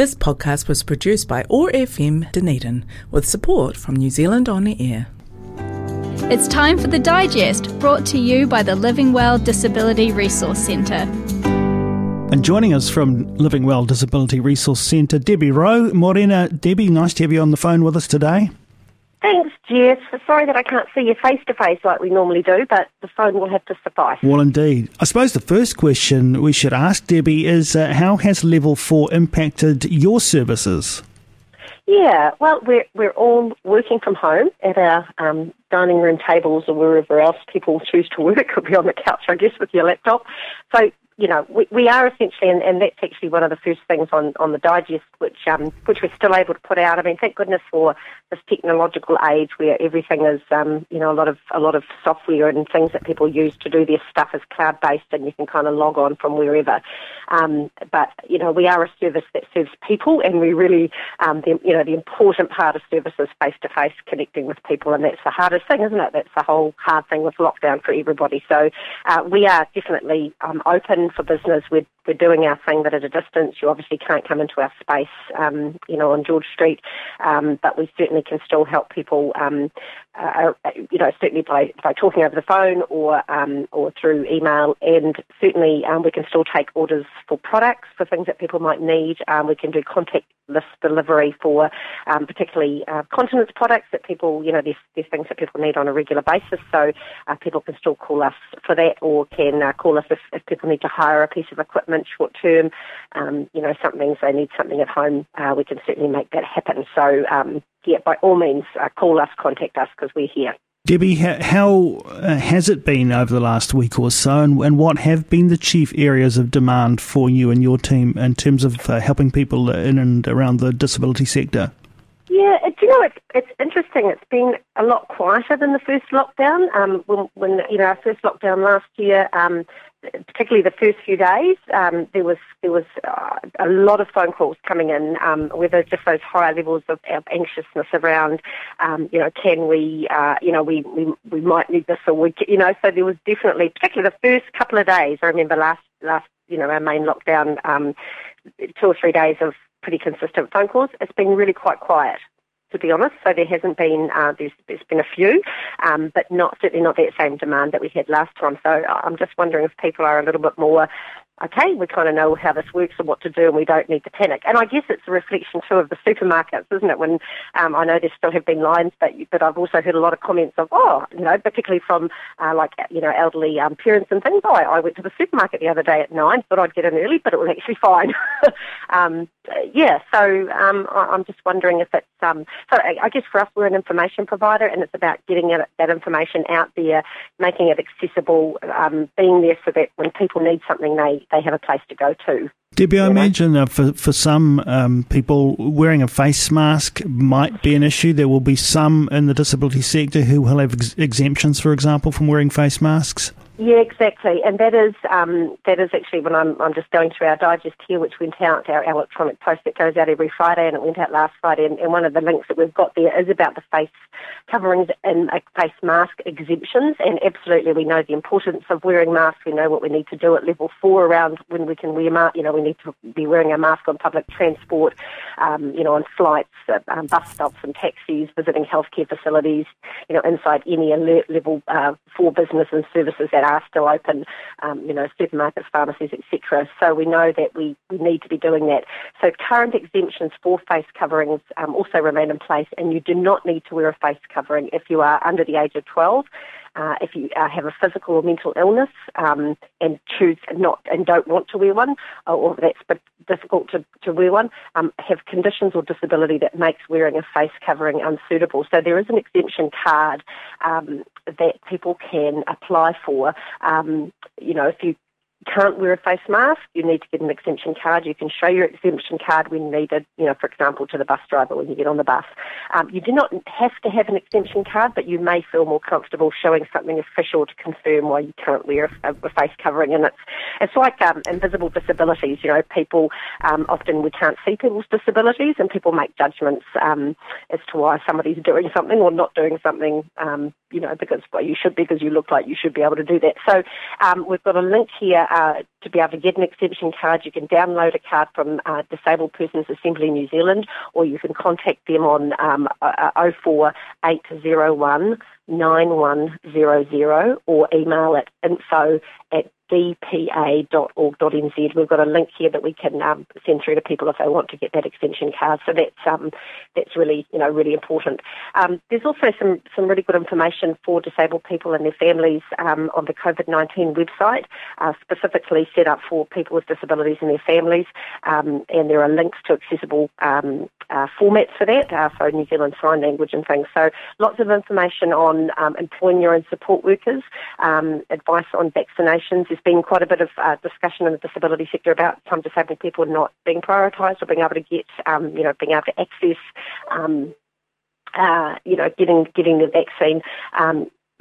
This podcast was produced by ORFM Dunedin with support from New Zealand On the Air. It's time for the Digest, brought to you by the Living Well Disability Resource Centre. And joining us from Living Well Disability Resource Centre, Debbie Rowe. Morena, Debbie, nice to have you on the phone with us today. Thanks, Jess. Sorry that I can't see you face-to-face like we normally do, but the phone will have to suffice. Well, indeed. I suppose the first question we should ask, Debbie, is how has Level 4 impacted your services? Yeah, well, we're all working from home at our dining room tables or wherever else people choose to work. It could be on the couch, I guess, with your laptop. So, you know, we are essentially, and that's actually one of the first things on the Digest, which we're still able to put out. I mean, thank goodness for this technological age where everything is, you know, a lot of software and things that people use to do their stuff is cloud-based, and you can kind of log on from wherever. But, you know, we are a service that serves people, and we really, the important part of service is face-to-face connecting with people, and that's the hardest thing, isn't it? That's the whole hard thing with lockdown for everybody. So we are definitely open for business. We're doing our thing, but at a distance. You obviously can't come into our space, on George Street, but we certainly can still help people, certainly by talking over the phone or through email, and certainly we can still take orders for products, for things that people might need. We can do contactless delivery for particularly continence products that people, you know, there's things that people need on a regular basis, so people can still call us for that, or can call us if people need to hire a piece of equipment short term, they need something at home, we can certainly make that happen. So, by all means, call us, contact us, because we're here. Debbie, how has it been over the last week or so, and what have been the chief areas of demand for you and your team in terms of helping people in and around the disability sector? Yeah, it's interesting. It's been a lot quieter than the first lockdown. When our first lockdown last year, particularly the first few days, there was a lot of phone calls coming in, whether just those higher levels of anxiousness around, can we, we might need this, or so there was definitely, particularly the first couple of days. I remember last our main lockdown, 2 or 3 days of pretty consistent phone calls. It's been really quite quiet, to be honest. So there hasn't been, there's been a few, but certainly not that same demand that we had last time. So I'm just wondering if people are a little bit more, okay, we kind of know how this works and what to do, and we don't need to panic. And I guess it's a reflection too of the supermarkets, isn't it? When I know there still have been lines, but I've also heard a lot of comments of, particularly from elderly parents and things. I went to the supermarket the other day at 9, thought I'd get in early, but it was actually fine. I'm just wondering if it's so I guess for us, we're an information provider, and it's about getting that information out there, making it accessible, being there so that when people need something, they have a place to go to. Debbie, I imagine for some people, wearing a face mask might be an issue. There will be some in the disability sector who will have exemptions, for example, from wearing face masks. Yeah, exactly, and that is actually when I'm just going through our Digest here, which went out, our electronic post that goes out every Friday, and it went out last Friday, and one of the links that we've got there is about the face coverings and face mask exemptions, and absolutely we know the importance of wearing masks. We know what we need to do at Level 4 around when we can wear masks. You know, we need to be wearing a mask on public transport, on flights, bus stops and taxis, visiting healthcare facilities, inside any alert Level 4 business and services that are still open, supermarkets, pharmacies, etc. So we know that we need to be doing that. So current exemptions for face coverings also remain in place, and you do not need to wear a face covering if you are under the age of 12, if you have a physical or mental illness and choose not and don't want to wear one, or that's difficult to wear one, have conditions or disability that makes wearing a face covering unsuitable. So there is an exemption card that people can apply for. If you can't wear a face mask, you need to get an exemption card. You can show your exemption card when needed, for example, to the bus driver when you get on the bus. You do not have to have an exemption card, but you may feel more comfortable showing something official to confirm why you can't wear a face covering. And it's like invisible disabilities. People, often we can't see people's disabilities, and people make judgments as to why somebody's doing something or not doing something, because you look like you should be able to do that. So we've got a link here to be able to get an exemption card, you can download a card from Disabled Persons Assembly New Zealand, or you can contact them on 04801 9100 or email at info@dpa.org.nz. We've got a link here that we can send through to people if they want to get that extension card. So that's really, you know, really important. There's also some really good information for disabled people and their families on the COVID-19 website, specifically set up for people with disabilities and their families. And there are links to accessible formats for that, for New Zealand Sign Language and things. So lots of information on employing your own support workers, advice on vaccinations. There's been quite a bit of discussion in the disability sector about some disabled people not being prioritised or being able to get, being able to access, getting the vaccine.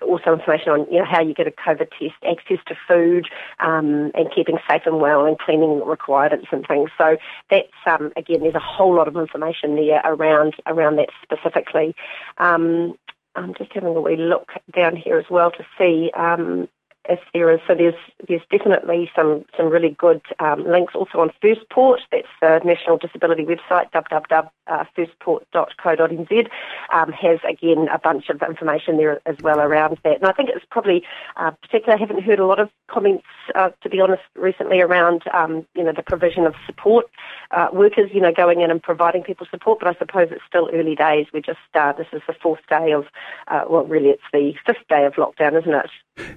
Also information on, how you get a COVID test, access to food, and keeping safe and well and cleaning requirements and things. So that's, again, there's a whole lot of information there around that specifically. I'm just having a wee look down here as well to see, if there is, so there's definitely some really good links also on FirstPort. That's the National Disability website, www.firstport.co.nz, has again a bunch of information there as well around that. And I think it's probably particularly, I haven't heard a lot of comments, to be honest, recently around the provision of support workers, going in and providing people support. But I suppose it's still early days. We're just this is the fourth day of really it's the fifth day of lockdown, isn't it?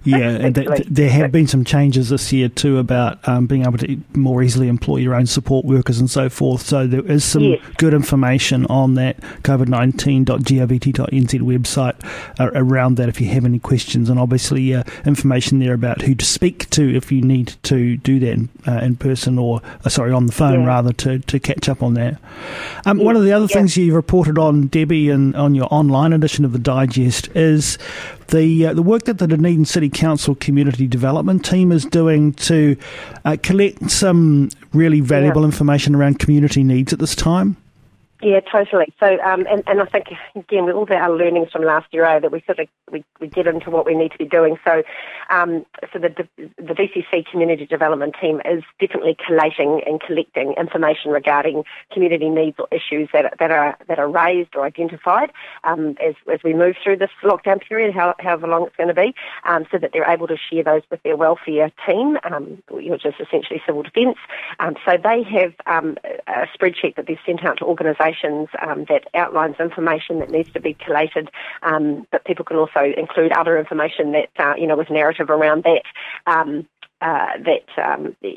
Yeah, and there have been some changes this year too about being able to more easily employ your own support workers and so forth. So there is some good information on that covid19.govt.nz website around that if you have any questions, and obviously information there about who to speak to if you need to do that in person or, on the phone rather, to catch up on that. One of the other things you reported on, Debbie, and on your online edition of the Digest is the work that the Dunedin City Council Community Development Team is doing to collect some really valuable information around community needs at this time. Yeah, totally. So, and I think, again, with all of our learnings from last year, that we sort of we get into what we need to be doing. So, so the DCC Community Development Team is definitely collating and collecting information regarding community needs or issues that are raised or identified as we move through this lockdown period, however long it's going to be, so that they're able to share those with their welfare team, which is essentially civil defence. So they have a spreadsheet that they've sent out to organisations that outlines information that needs to be collated, but people can also include other information that, with narrative around that, that they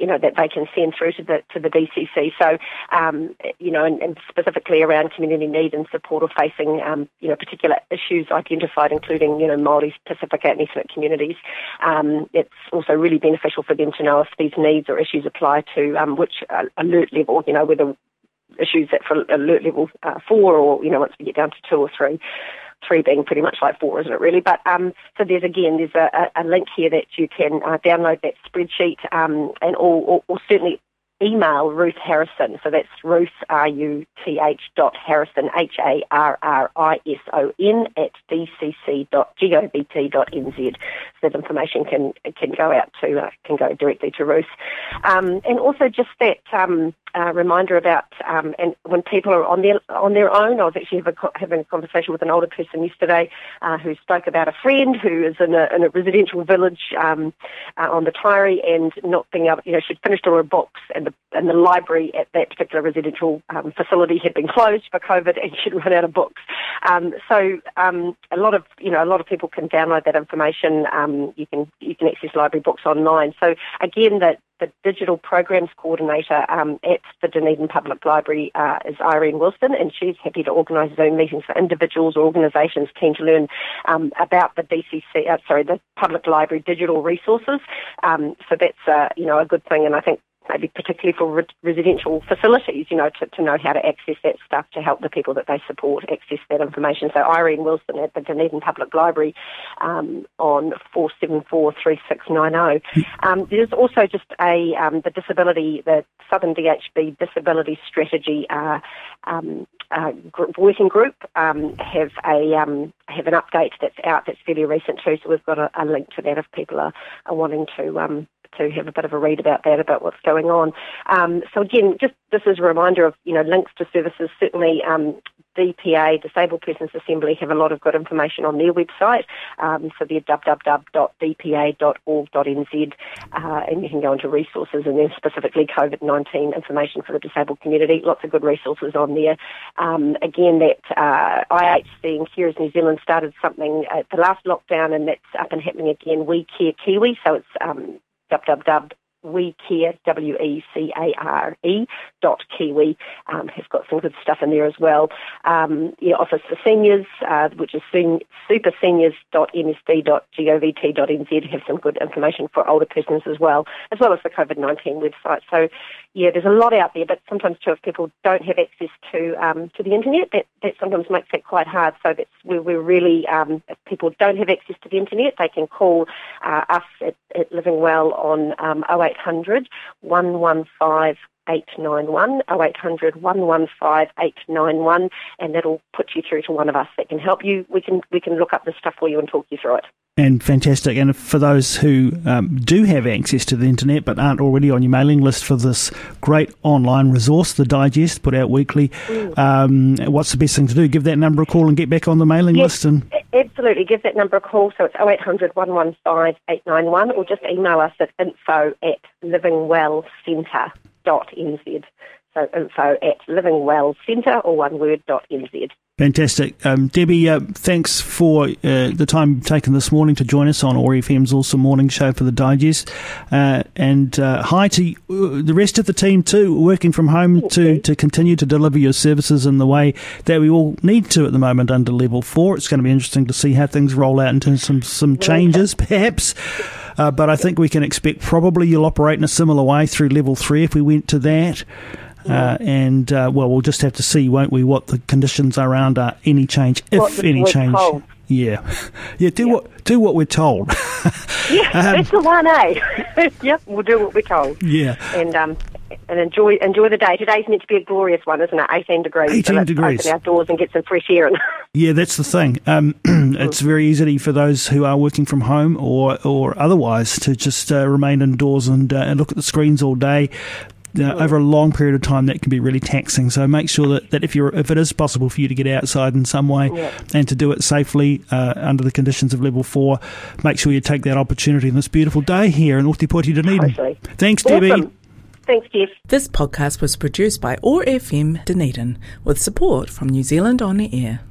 can send through to the DCC. So, and specifically around community need and support or facing, particular issues identified, including, Māori, Pasifika and ethnic communities. It's also really beneficial for them to know if these needs or issues apply to which alert level, whether issues that for alert level 4 or, once we get down to 2 or 3. 3 being pretty much like 4, isn't it, really? But so there's a link here that you can download that spreadsheet and or certainly email Ruth Harrison. So that's Ruth, RUTH .Harrison, HARRISON @dcc.govt.nz. So that information can go out to, can go directly to Ruth. And also just that, reminder about and when people are on their own. I was actually having a conversation with an older person yesterday who spoke about a friend who is in a residential village on the Tairi and not being able. She'd finished all her books and the library at that particular residential facility had been closed for COVID and she'd run out of books. So a lot of people can download that information. You can access library books online. So again, the digital programs coordinator at the Dunedin Public Library is Irene Wilson, and she's happy to organise Zoom meetings for individuals or organisations keen to learn about the DCC, the Public Library digital resources. So that's a good thing, and I think maybe particularly for residential facilities, to know how to access that stuff to help the people that they support access that information. So Irene Wilson at the Dunedin Public Library on 4743690. There's also just the Southern DHB Disability Strategy working group have an update that's out that's fairly recent too. So we've got a link to that if people are wanting to to have a bit of a read about that, about what's going on. So again, just this is a reminder of, you know, links to services. Certainly DPA, Disabled Persons Assembly, have a lot of good information on their website. So they're www.dpa.org.nz, and you can go into resources, and then specifically COVID-19 information for the disabled community. Lots of good resources on there. Again, that IHC and Cares New Zealand started something at the last lockdown, and that's up and happening again, We Care Kiwi. So it's wecare.kiwi. Has got some good stuff in there as well. Your Office for Seniors, which is superseniors.msd.govt.nz, have some good information for older persons as well, as well as the COVID-19 website. So, yeah, there's a lot out there, but sometimes too, if people don't have access to the internet, that sometimes makes it quite hard. So that's where we're really, if people don't have access to the internet, they can call us at Living Well on 0800 115 891, 0800 115 891, and that'll put you through to one of us that can help you. We can look up the stuff for you and talk you through it. And fantastic. And for those who do have access to the internet but aren't already on your mailing list for this great online resource, the Digest, put out weekly, what's the best thing to do? Give that number a call and get back on the mailing list? And absolutely. Give that number a call. So it's 0800 115 891, or just email us at info@livingwellcentre.nz. So info@livingwellcentre, or one word, .nz. Fantastic. Debbie, thanks for the time taken this morning to join us on ORFM's Awesome Morning Show for the Digest. And hi to the rest of the team too, working from home to continue to deliver your services in the way that we all need to at the moment under Level 4. It's going to be interesting to see how things roll out in terms of some changes, perhaps. But I think we can expect probably you'll operate in a similar way through Level 3 if we went to that. Well, we'll just have to see, won't we, what the conditions are around any change, if any change. Told. Yeah. Do what we're told. Yeah, that's the one, eh? Yep, we'll do what we're told. Yeah, and enjoy the day. Today's meant to be a glorious one, isn't it? 18 degrees. 18 degrees. Open our doors and get some fresh air. Yeah, that's the thing. It's very easy for those who are working from home or otherwise to just remain indoors and look at the screens all day. Over a long period of time, that can be really taxing. So make sure that if it is possible for you to get outside in some way, and to do it safely under the conditions of Level 4, make sure you take that opportunity on this beautiful day here in Ōtepoti, Dunedin. Hopefully. Thanks, awesome. Debbie. Thanks, Jeff. This podcast was produced by ORFM Dunedin with support from New Zealand On the Air.